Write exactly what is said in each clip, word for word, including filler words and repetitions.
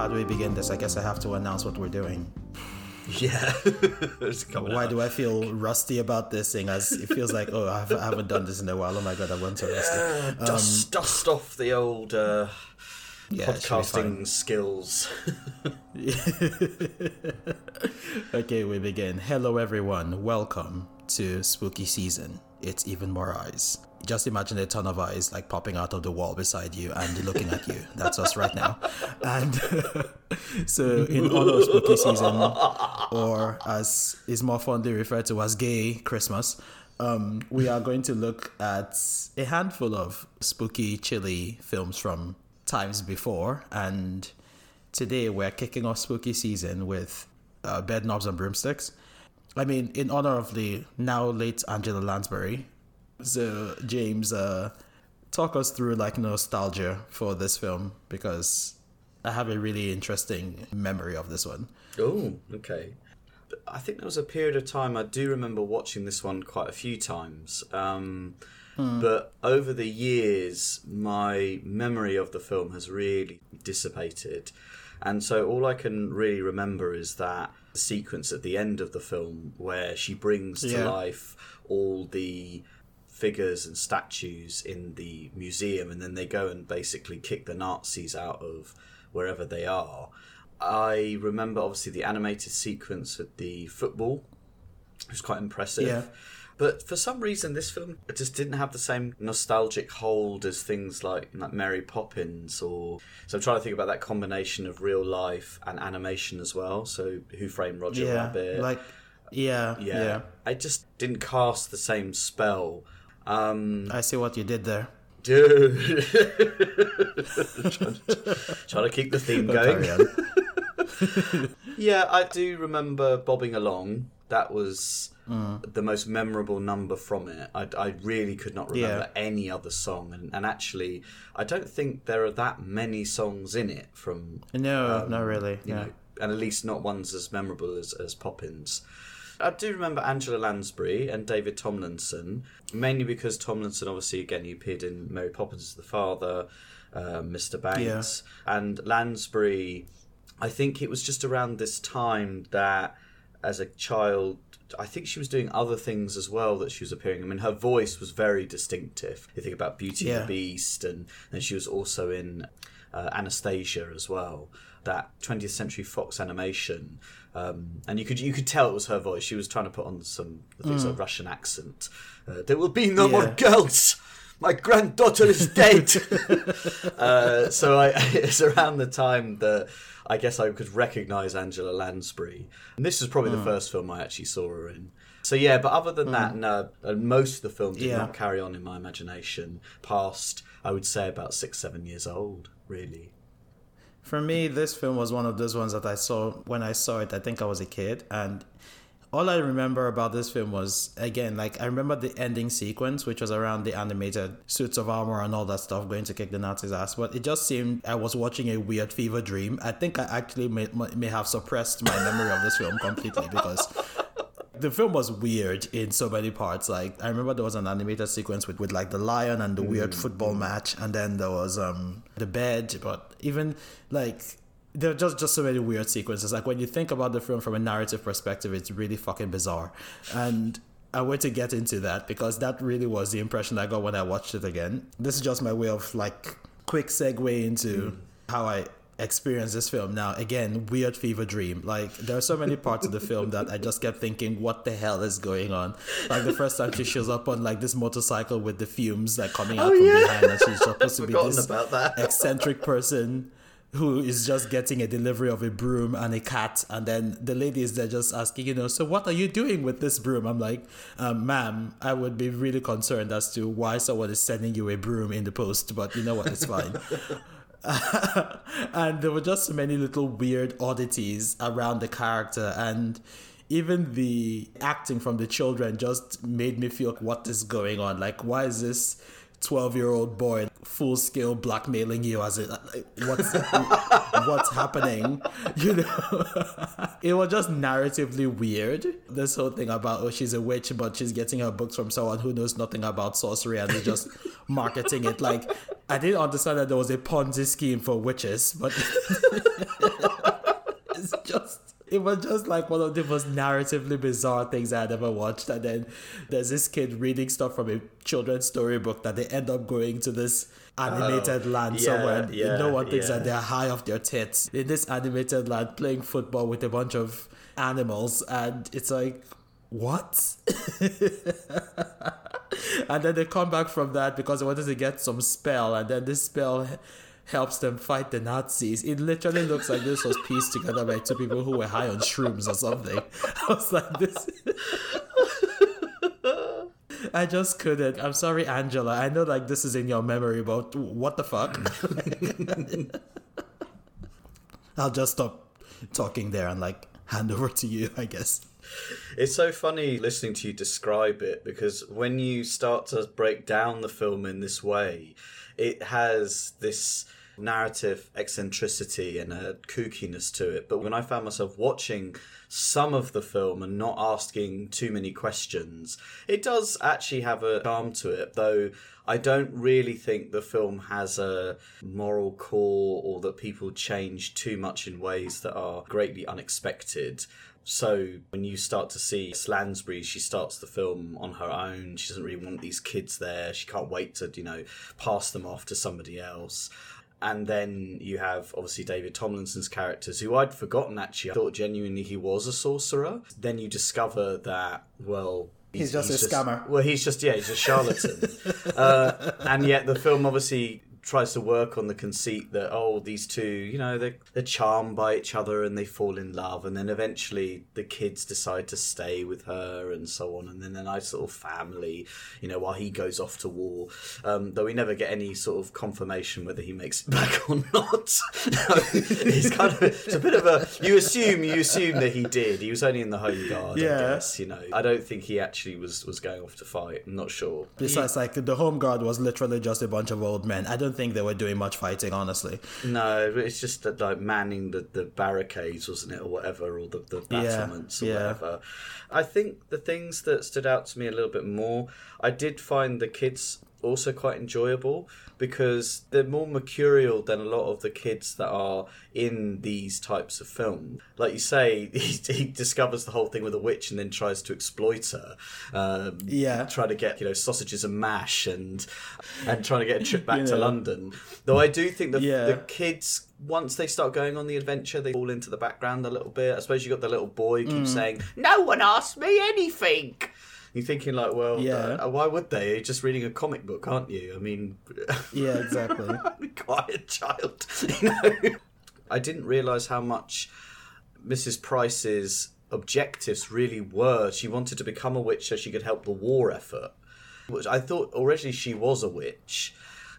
how do we begin this? I guess I have to announce what we're doing. Yeah. Why out. do I feel rusty about this thing? As it feels like, oh, I haven't done this in a while. Oh my God, I went so rusty. Yeah, um, dust, dust off the old uh, yeah, podcasting skills. Okay, we begin. Hello, everyone. Welcome to Spooky Season. It's even more eyes. Just imagine a ton of eyes like popping out of the wall beside you and looking at you. That's us right now. And so in honor of Spooky Season, or as is more fondly referred to as Gay Christmas, um, we are going to look at a handful of spooky, chilly films from times before. And today we're kicking off Spooky Season with uh, Bedknobs and Broomsticks. I mean, in honor of the now late Angela Lansbury. So, James, uh, talk us through like nostalgia for this film, because I have a really interesting memory of this one. Oh, okay. I think there was a period of time I do remember watching this one quite a few times. Um, hmm. But over the years, my memory of the film has really dissipated. And so all I can really remember is that sequence at the end of the film where she brings yeah. to life all the figures and statues in the museum, and then they go and basically kick the Nazis out of wherever they are. I remember obviously the animated sequence with the football. It was quite impressive. Yeah. But for some reason this film just didn't have the same nostalgic hold as things like, like Mary Poppins, or so I'm trying to think about that combination of real life and animation as well. So Who Framed Roger yeah, Rabbit? Like yeah, yeah. Yeah. I just didn't cast the same spell. Um, I see what you did there. Dude. trying, to, trying to keep the theme going. Yeah, I do remember bobbing along. That was mm. the most memorable number from it. I, I really could not remember yeah. any other song. And, and actually, I don't think there are that many songs in it from... No, um, not really. You yeah. know, and at least not ones as memorable as, as Poppins. I do remember Angela Lansbury and David Tomlinson, mainly because Tomlinson, obviously, again, he appeared in Mary Poppins as the father, uh, Mister Banks, yeah. and Lansbury. I think it was just around this time that, as a child, I think she was doing other things as well that she was appearing. I mean, her voice was very distinctive. You think about Beauty yeah. and the Beast, and, and she was also in uh, Anastasia as well. That twentieth Century Fox animation, um, and you could you could tell it was her voice. She was trying to put on some I think mm. sort of Russian accent. Uh, there will be no yeah. more girls. My granddaughter is dead. uh, so I, it's around the time that I guess I could recognise Angela Lansbury. And this is probably mm. the first film I actually saw her in. So yeah, but other than mm. that, no. Most of the film did yeah. not carry on in my imagination past, I would say, about six, seven years old, really. For me, this film was one of those ones that I saw when I saw it. I think I was a kid, and all I remember about this film was, again, like I remember the ending sequence, which was around the animated suits of armor and all that stuff going to kick the Nazis' ass. But it just seemed I was watching a weird fever dream. I think I actually may, may have suppressed my memory of this film completely, because the film was weird in so many parts. Like I remember there was an animated sequence with, with like the lion and the weird mm. football match, and then there was um the bed. But even like there are just, just so many weird sequences. Like when you think about the film from a narrative perspective, it's really fucking bizarre. And I want to get into that, because that really was the impression I got when I watched it again. This is just my way of like quick segue into mm. how I experience this film now. Again, weird fever dream. Like there are so many parts of the film that I just kept thinking, what the hell is going on? Like the first time she shows up on like this motorcycle with the fumes like coming out oh, from yeah. behind, and she's supposed to be this eccentric person who is just getting a delivery of a broom and a cat, and then the lady is there just asking, you know, so what are you doing with this broom? I'm like, um, ma'am, I would be really concerned as to why someone is sending you a broom in the post, but you know what, it's fine. And there were just so many little weird oddities around the character, and even the acting from the children just made me feel, what is going on? Like, why is this twelve-year-old boy full-scale blackmailing you? As it, like, what's what's happening? You know, it was just narratively weird. This whole thing about, oh, she's a witch, but she's getting her books from someone who knows nothing about sorcery and is just marketing it. Like, I did understand that there was a Ponzi scheme for witches, but it's just it was just like one of the most narratively bizarre things I had ever watched. And then there's this kid reading stuff from a children's storybook that they end up going to this animated oh, land yeah, somewhere. And yeah, no one thinks yeah. that they're high off their tits in this animated land playing football with a bunch of animals, and it's like, what? And then they come back from that because they wanted to get some spell, and then this spell h- helps them fight the Nazis. It literally looks like this was pieced together by two people who were high on shrooms or something. I was like, this... I just couldn't. I'm sorry, Angela. I know, like, this is in your memory, but what the fuck? I'll just stop talking there and, like, hand over to you, I guess. It's so funny listening to you describe it, because when you start to break down the film in this way, it has this narrative eccentricity and a kookiness to it. But when I found myself watching some of the film and not asking too many questions, it does actually have a charm to it, though I don't really think the film has a moral core or that people change too much in ways that are greatly unexpected. So when you start to see Lansbury, she starts the film on her own. She doesn't really want these kids there. She can't wait to, you know, pass them off to somebody else. And then you have, obviously, David Tomlinson's characters, who I'd forgotten, actually. I thought genuinely he was a sorcerer. Then you discover that, well... He's, he's just he's a just, scammer. Well, he's just, yeah, he's a charlatan. uh, and yet the film, obviously... tries to work on the conceit that, oh, these two, you know, they're, they're charmed by each other and they fall in love, and then eventually the kids decide to stay with her and so on, and then a nice little family, you know, while he goes off to war. Um, though we never get any sort of confirmation whether he makes it back or not. No, it's kind of, it's a bit of a, you assume, you assume that he did. He was only in the Home Guard, yeah. I guess, you know. I don't think he actually was, was going off to fight. I'm not sure. Besides, like, the Home Guard was literally just a bunch of old men. I don't think they were doing much fighting, honestly. No, it's just that, like, manning the, the barricades, wasn't it, or whatever, or the, the battlements, yeah, or yeah. whatever. I think the things that stood out to me a little bit more, I did find the kids also quite enjoyable, because they're more mercurial than a lot of the kids that are in these types of films. Like you say, he, he discovers the whole thing with a witch and then tries to exploit her. Um, yeah. Trying to get, you know, sausages and mash and and trying to get a trip back you know. to London. Though I do think the, yeah. the kids... once they start going on the adventure, they fall into the background a little bit. I suppose you got the little boy who keeps mm. saying, "No one asked me anything." You're thinking, like, well, yeah. uh, why would they? You're just reading a comic book, aren't you? I mean... Yeah, exactly. Quite a child, you know? I didn't realise how much Missus Price's objectives really were. She wanted to become a witch so she could help the war effort, which I thought originally she was a witch.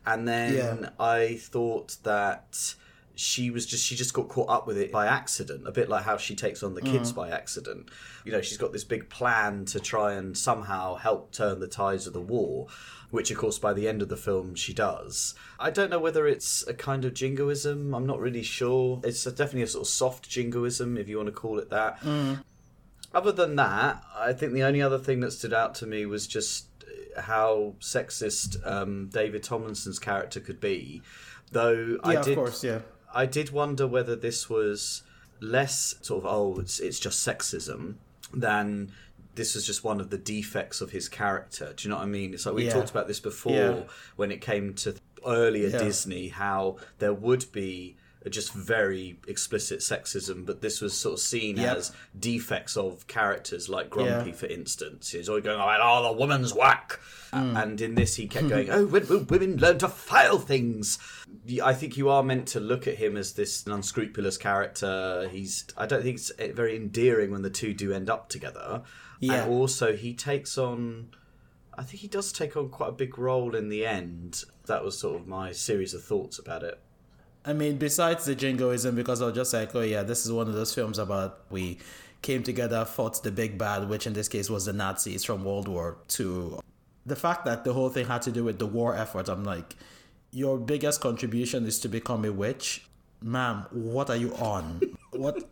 And then yeah. I thought that... She was just she just got caught up with it by accident, a bit like how she takes on the kids mm-hmm. by accident. You know, she's got this big plan to try and somehow help turn the tides of the war, which, of course, by the end of the film, she does. I don't know whether it's a kind of jingoism. I'm not really sure. It's a, definitely a sort of soft jingoism, if you want to call it that. Mm. Other than that, I think the only other thing that stood out to me was just how sexist um, David Tomlinson's character could be. Though yeah, I did... of course, yeah. I did wonder whether this was less sort of, oh, it's it's just sexism, than this was just one of the defects of his character. Do you know what I mean? It's like we yeah. talked about this before yeah. when it came to earlier yeah. Disney, how there would be just very explicit sexism, but this was sort of seen yep. as defects of characters like Grumpy, yeah. for instance. He's always going, oh, the woman's whack. Mm. And in this, he kept going, oh, when will women learn to file things? I think you are meant to look at him as this unscrupulous character. He's, I don't think it's very endearing when the two do end up together. Yeah. And also, he takes on... I think he does take on quite a big role in the end. That was sort of my series of thoughts about it. I mean, besides the jingoism, because I was just like, oh yeah, this is one of those films about we came together, fought the big bad, which in this case was the Nazis from World War Two. The fact that the whole thing had to do with the war effort, I'm like, your biggest contribution is to become a witch? Ma'am, what are you on? What?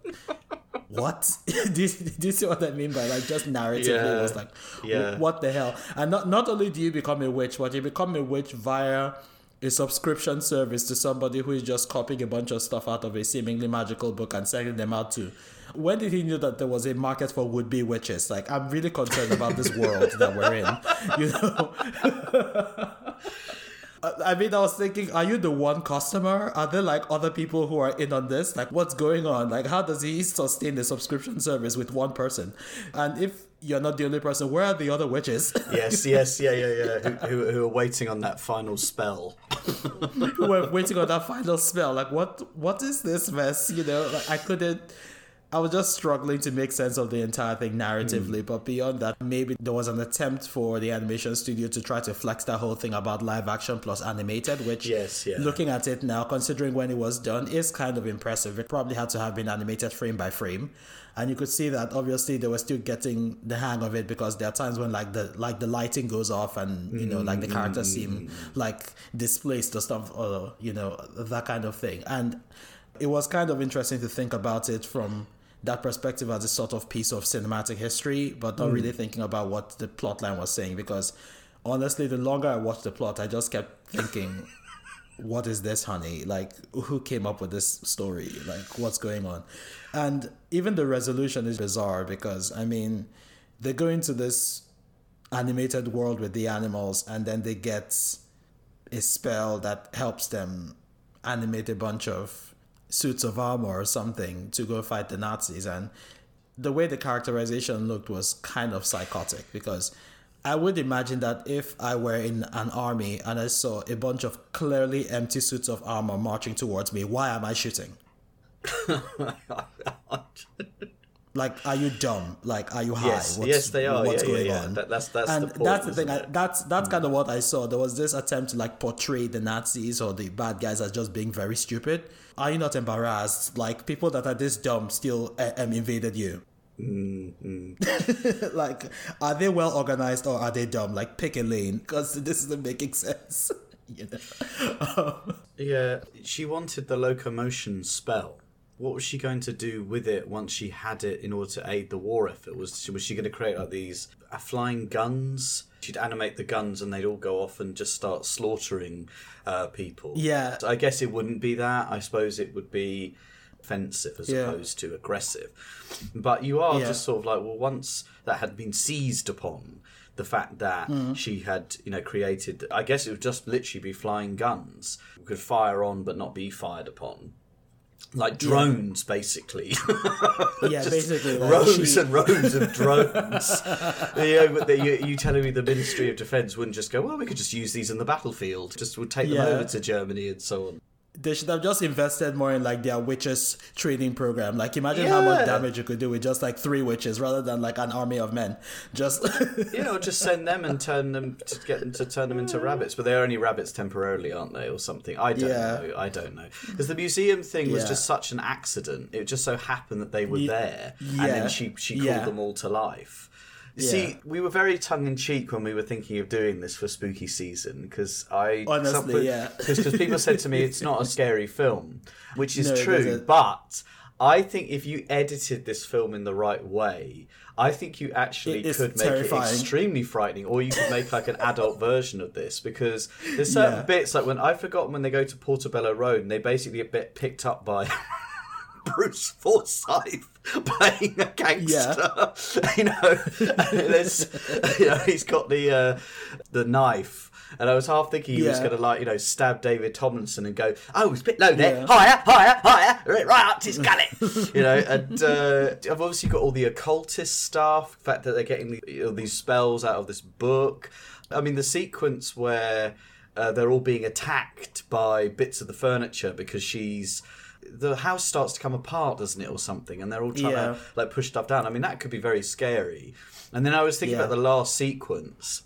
What? do, you, do you see what I mean by, like, just narratively? Yeah. It was like, yeah. what the hell? And not, not only do you become a witch, but you become a witch via... a subscription service to somebody who is just copying a bunch of stuff out of a seemingly magical book and selling them out to? When did he know that there was a market for would-be witches? Like, I'm really concerned about this world that we're in, you know? I mean, I was thinking, are you the one customer? Are there, like, other people who are in on this? Like, what's going on? Like, how does he sustain the subscription service with one person? And if you're not the only person, where are the other witches? Yes, yes, yeah, yeah, yeah. yeah. Who, who, who are waiting on that final spell. Who are waiting on that final spell. Like, what? what is this mess? You know, like, I couldn't... I was just struggling to make sense of the entire thing narratively, mm. but beyond that, maybe there was an attempt for the animation studio to try to flex that whole thing about live action plus animated, which, yes, yeah. looking at it now, considering when it was done, is kind of impressive. It probably had to have been animated frame by frame. And you could see that obviously they were still getting the hang of it, because there are times when like the like the lighting goes off and, you know, like the characters seem like displaced or stuff, or, you know, that kind of thing. And it was kind of interesting to think about it from that perspective as a sort of piece of cinematic history, but not mm. really thinking about what the plot line was saying, because honestly, the longer I watched the plot, I just kept thinking, what is this, honey? Like, who came up with this story? Like, what's going on? And even the resolution is bizarre, because, I mean, they go into this animated world with the animals, and then they get a spell that helps them animate a bunch of suits of armor or something to go fight the Nazis. And the way the characterization looked was kind of psychotic, because I would imagine that if I were in an army and I saw a bunch of clearly empty suits of armor marching towards me, why am I shooting? Like, are you dumb? Like, are you high? Yes, what's, yes they are. What's yeah, going yeah, yeah. on? That, that's, that's and the point, that's the thing. I, that's that's mm. kind of what I saw. There was this attempt to, like, portray the Nazis or the bad guys as just being very stupid. Are you not embarrassed? Like, people that are this dumb still uh, um, invaded you. Mm-hmm. Like, are they well organized or are they dumb? Like, pick a lane, because this isn't making sense. You know? um. Yeah, she wanted the locomotion spell. What was she going to do with it once she had it in order to aid the war effort? Was she, was she going to create like these uh, flying guns? She'd animate the guns and they'd all go off and just start slaughtering uh, people. Yeah. So I guess it wouldn't be that. I suppose it would be offensive as yeah. opposed to aggressive. But you are yeah. just sort of like, well, once that had been seized upon, the fact that mm. she had, you know, created, I guess it would just literally be flying guns. We could fire on but not be fired upon. Like drones, yeah. basically. Yeah, basically. Like rows she... and rows of drones. You know, but you, you telling me the Ministry of Defence wouldn't just go, well, we could just use these in the battlefield. Just would take yeah. them over to Germany and so on. They should have just invested more in, like, their witches training program. Like, imagine yeah. how much damage you could do with just, like, three witches rather than, like, an army of men. Just... you know, just send them and turn them to get them to turn them into rabbits. But they're only rabbits temporarily, aren't they, or something? I don't yeah. know. I don't know. Because the museum thing yeah. was just such an accident. It just so happened that they were yeah. there. And yeah. then she, she called yeah. them all to life. Yeah. See, we were very tongue-in-cheek when we were thinking of doing this for spooky season, because I... Honestly, yeah. Because people said to me, it's not a scary film, which is no, true, but I think if you edited this film in the right way, I think you actually could make terrifying. It extremely frightening, or you could make like an adult version of this, because there's certain yeah. bits, like when I forgot when they go to Portobello Road, and they basically get picked up by... Bruce Forsyth playing a gangster, yeah. you know, you know, he's got the uh, the knife, and I was half thinking he yeah. was going to like, you know, stab David Tomlinson and go, oh, it's a bit low there, yeah. higher, higher, higher, right up to his gullet, you know, and uh, I've obviously got all the occultist stuff, the fact that they're getting the, all these spells out of this book. I mean, the sequence where uh, they're all being attacked by bits of the furniture because she's... the house starts to come apart, doesn't it, or something, and they're all trying yeah. to like push stuff down. I mean, that could be very scary. And then I was thinking yeah. about the last sequence.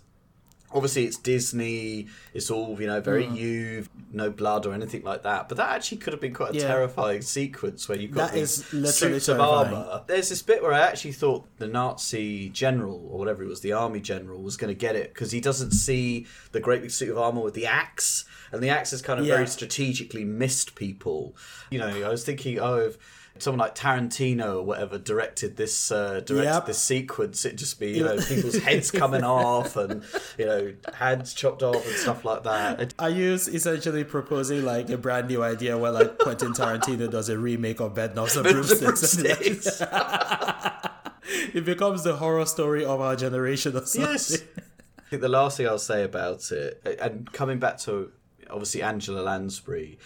Obviously, it's Disney. It's all, you know, very mm. you, no blood or anything like that. But that actually could have been quite a yeah. terrifying sequence where you've got that these suits of armour. There's this bit where I actually thought the Nazi general, or whatever it was, the army general, was going to get it, because he doesn't see the great big suit of armour with the axe. And the axe is kind of yeah. very strategically missed people. You know, I was thinking, oh, if... someone like Tarantino or whatever directed this uh, directed yep. this sequence, it'd just be, you know, people's heads coming off and, you know, hands chopped off and stuff like that. Are you essentially proposing like a brand new idea where like Quentin Tarantino does a remake of Bedknobs and Broomsticks? It becomes the horror story of our generation or something. Yes. I think the last thing I'll say about it, and coming back to obviously Angela Lansbury,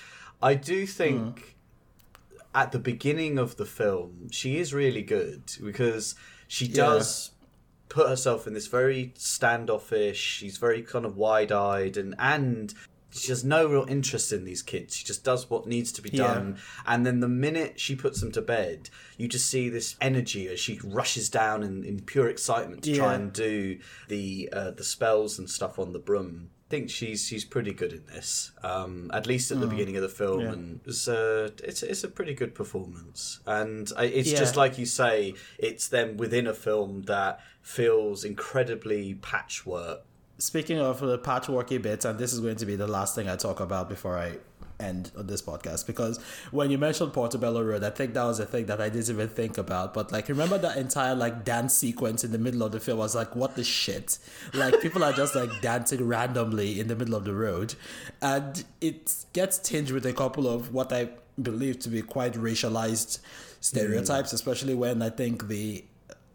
I do think mm. at the beginning of the film, she is really good because she does yeah. put herself in this very standoffish, she's very kind of wide-eyed, and, and she has no real interest in these kids. She just does what needs to be done. Yeah. And then the minute she puts them to bed, you just see this energy as she rushes down in, in pure excitement to yeah. try and do the uh, the spells and stuff on the broom. I think she's she's pretty good in this, um, at least at the mm. beginning of the film. Yeah. And it's a, it's, it's a pretty good performance. And it's yeah. just like you say, it's then within a film that feels incredibly patchwork. Speaking of the patchworky bits, and this is going to be the last thing I talk about before I end on this podcast, because when you mentioned Portobello Road, I think that was a thing that I didn't even think about. But like, remember that entire like dance sequence in the middle of the film? I was like, what the shit? Like, people are just like dancing randomly in the middle of the road, and it gets tinged with a couple of what I believe to be quite racialized stereotypes, mm. especially when I think the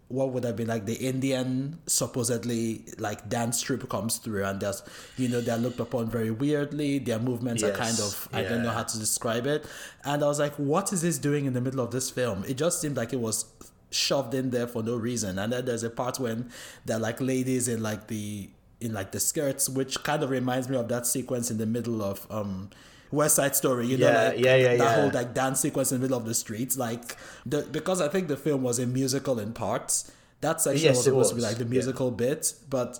what would have been like the Indian supposedly like dance troupe comes through, and there's, you know, they're looked upon very weirdly. Their movements yes. are kind of, I yeah. don't know how to describe it. And I was like, what is this doing in the middle of this film? It just seemed like it was shoved in there for no reason. And then there's a part when they're like ladies in like the, in like the skirts, which kind of reminds me of that sequence in the middle of, um, West Side Story, you know, yeah, like yeah, yeah, that yeah. whole like dance sequence in the middle of the streets, like the, because I think the film was a musical in parts. That section yes, was supposed was. to be like the musical yeah. bit, but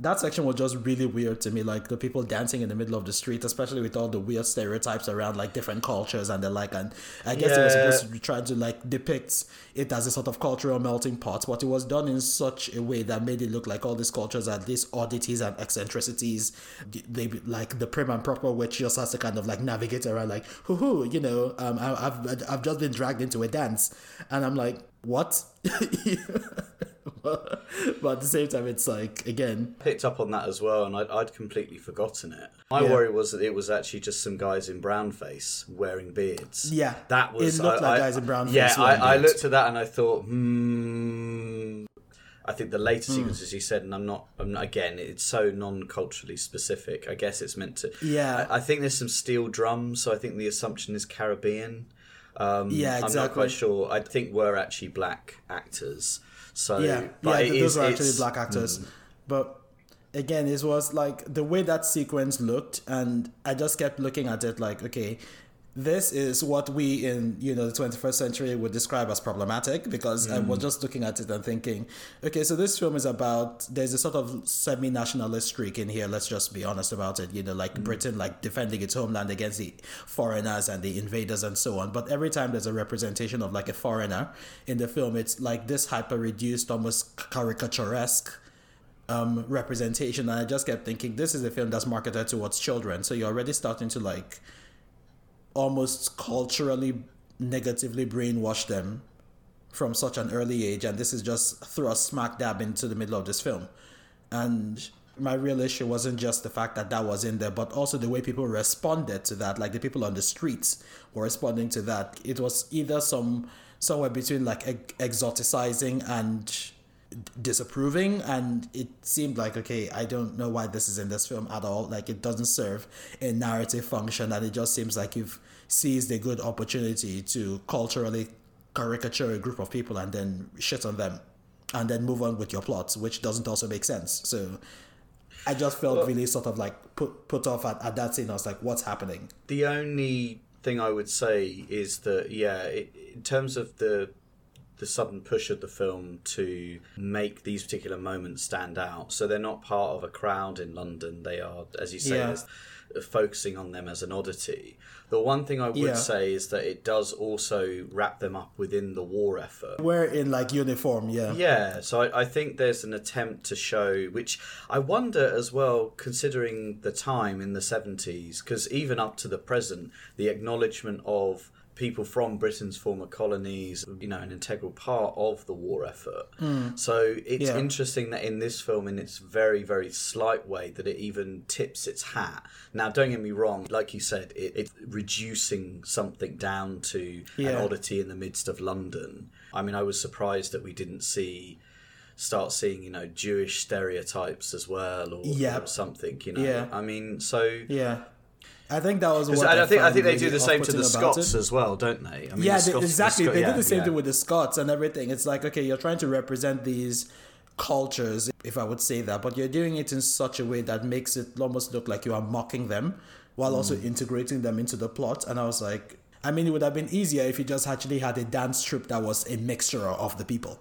that section was just really weird to me. Like the people dancing in the middle of the street, especially with all the weird stereotypes around like different cultures and the like. And I guess yeah. it was supposed to be trying to like depict it as a sort of cultural melting pot, but it was done in such a way that made it look like all these cultures are these oddities and eccentricities. They like the prim and proper, which just has to kind of like navigate around, like hoo hoo, you know, um, I, I've I've just been dragged into a dance, and I'm like, what? But at the same time, it's like, again, picked up on that as well, and I'd, I'd completely forgotten it. My yeah. worry was that it was actually just some guys in brown face wearing beards. Yeah, that was. It looked I, like I, guys in brown yeah, face. Yeah, I, I looked at that and I thought, hmm. I think the later mm. sequences, you said, and I'm not, I'm not. Again, it's so non-culturally specific. I guess it's meant to. Yeah. I, I think there's some steel drums, so I think the assumption is Caribbean. Um, yeah, exactly. I'm not quite sure. I think we're actually black actors. So yeah, but yeah, those is, are actually black actors. Mm. But again, it was like the way that sequence looked, and I just kept looking at it like, okay, this is what we in, you know, the twenty-first century would describe as problematic, because mm. I was just looking at it and thinking, okay, so this film is about, there's a sort of semi-nationalist streak in here, let's just be honest about it, you know, like mm. Britain like defending its homeland against the foreigners and the invaders and so on. But every time there's a representation of like a foreigner in the film, it's like this hyper-reduced, almost caricaturesque um, representation. And I just kept thinking, this is a film that's marketed towards children, so you're already starting to like almost culturally negatively brainwash them from such an early age, and this is just thrust smack dab into the middle of this film. And my real issue wasn't just the fact that that was in there, but also the way people responded to that. Like the people on the streets were responding to that. It was either some somewhere between like ex- exoticizing and disapproving, and it seemed like, okay, I don't know why this is in this film at all. Like it doesn't serve a narrative function, and it just seems like you've seized a good opportunity to culturally caricature a group of people and then shit on them and then move on with your plots, which doesn't also make sense. So I just felt well, really sort of like put put off at, at that scene. I was like, what's happening? The only thing I would say is that yeah it, in terms of the the sudden push of the film to make these particular moments stand out, so they're not part of a crowd in London, they are, as you say, yeah. as, uh, focusing on them as an oddity. The one thing I would yeah. say is that it does also wrap them up within the war effort. We're in like uniform, yeah. Yeah, so I, I think there's an attempt to show, which I wonder as well, considering the time in the seventies, because even up to the present, the acknowledgement of people from Britain's former colonies, you know, an integral part of the war effort. Mm. So it's yeah. interesting that in this film, in its very, very slight way, that it even tips its hat. Now, don't get me wrong, like you said, it, it's reducing something down to yeah. an oddity in the midst of London. I mean, I was surprised that we didn't see... start seeing, you know, Jewish stereotypes as well, or, yeah. or something, you know. Yeah. I mean, so... Yeah. I think that was what I, I think I think really they do the same to the Scots it. as well, don't they? I mean, yeah, the Scots, they, exactly. The Scots, they yeah, did the same yeah. thing with the Scots and everything. It's like, okay, you're trying to represent these cultures, if I would say that, but you're doing it in such a way that makes it almost look like you are mocking them while mm. also integrating them into the plot. And I was like... I mean, it would have been easier if you just actually had a dance troupe that was a mixture of the people.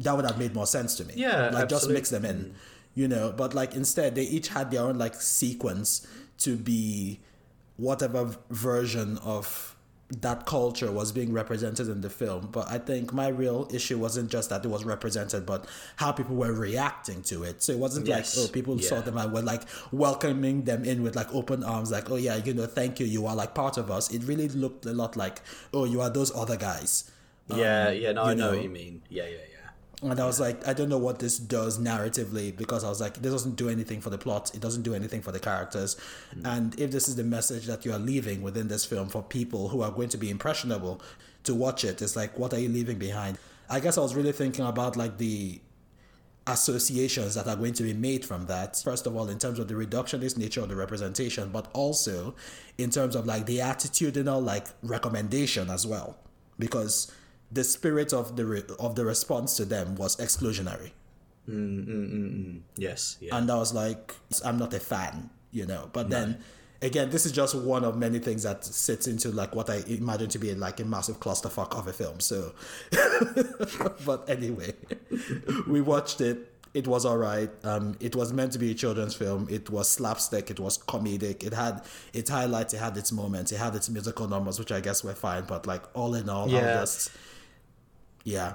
That would have made more sense to me. Yeah, like absolutely. Just mix them in, you know. But like instead, they each had their own like sequence to be whatever version of that culture was being represented in the film. But I think my real issue wasn't just that it was represented, but how people were reacting to it. So it wasn't yes. like, oh, people yeah. saw them and were like welcoming them in with like open arms, like, oh yeah, you know, thank you, you are like part of us. It really looked a lot like, oh, you are those other guys. Um, yeah, yeah, no, I know, know what you mean. Yeah, yeah, yeah. And I was like, I don't know what this does narratively, because I was like, this doesn't do anything for the plot. It doesn't do anything for the characters. Mm. And if this is the message that you are leaving within this film for people who are going to be impressionable to watch it, it's like, what are you leaving behind? I guess I was really thinking about like the associations that are going to be made from that. First of all, in terms of the reductionist nature of the representation, but also in terms of like the attitudinal like recommendation as well, because... the spirit of the re- of the response to them was exclusionary. Mm, mm, mm, mm. Yes. Yeah. And I was like, I'm not a fan, you know. But no. then, again, this is just one of many things that sits into like what I imagine to be like a massive clusterfuck of a film. So, but anyway, we watched it. It was all right. Um, it was meant to be a children's film. It was slapstick. It was comedic. It had its highlights. It had its moments. It had its musical numbers, which I guess were fine. But like all in all, yeah. I just... Yeah.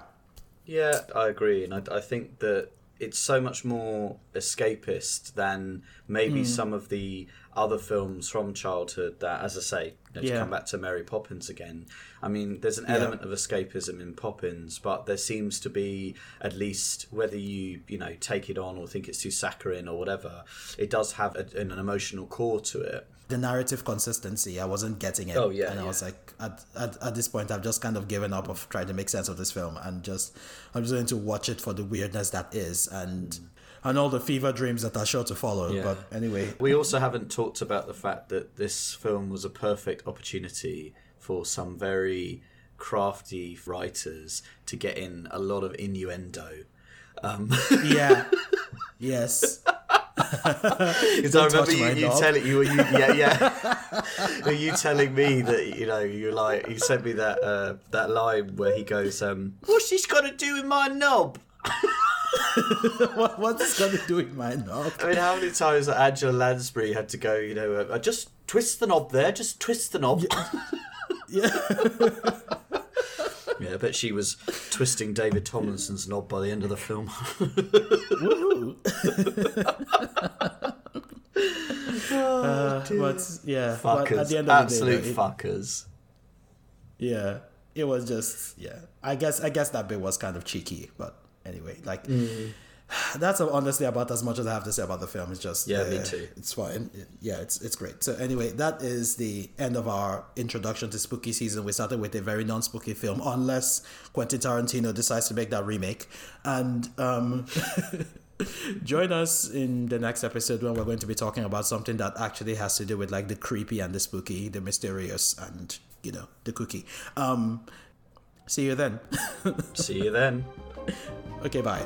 Yeah, I agree. And I, I think that it's so much more escapist than maybe mm. some of the other films from childhood that, as I say, you know, yeah. to come back to Mary Poppins again. I mean, there's an yeah. element of escapism in Poppins, but there seems to be, at least whether you, you know, take it on or think it's too saccharine or whatever, it does have a, an emotional core to it. The narrative consistency, I wasn't getting it. Oh, yeah, and yeah. I was like, at, at at this point, I've just kind of given up of trying to make sense of this film, and just I'm just going to watch it for the weirdness that is, and and all the fever dreams that are sure to follow. Yeah. But anyway, we also haven't talked about the fact that this film was a perfect opportunity for some very crafty writers to get in a lot of innuendo. Um. Yeah. Yes. Because I remember you, you telling you, you, yeah, yeah, you telling me that, you know, you like you sent me that uh, that line where he goes, um, "What's this got to do with my knob?" what, what's this got to do with my knob? I mean, how many times that Angela Lansbury had to go, you know, uh, just twist the knob there, just twist the knob. Yeah. yeah. Yeah, I bet she was twisting David Tomlinson's knob by the end of the film. uh, but, yeah, fuckers, but at the end of absolute the day, fuckers. It, yeah, it was just yeah. I guess I guess that bit was kind of cheeky, but anyway, like mm. that's honestly about as much as I have to say about the film. It's just yeah, uh, me too. It's fine. Yeah, it's it's great. So anyway, that is the end of our introduction to spooky season. We started with a very non-spooky film, unless Quentin Tarantino decides to make that remake, and. Um, Join us in the next episode when we're going to be talking about something that actually has to do with like the creepy and the spooky, the mysterious and, you know, the kooky. Um, see you then. See you then. Okay, bye.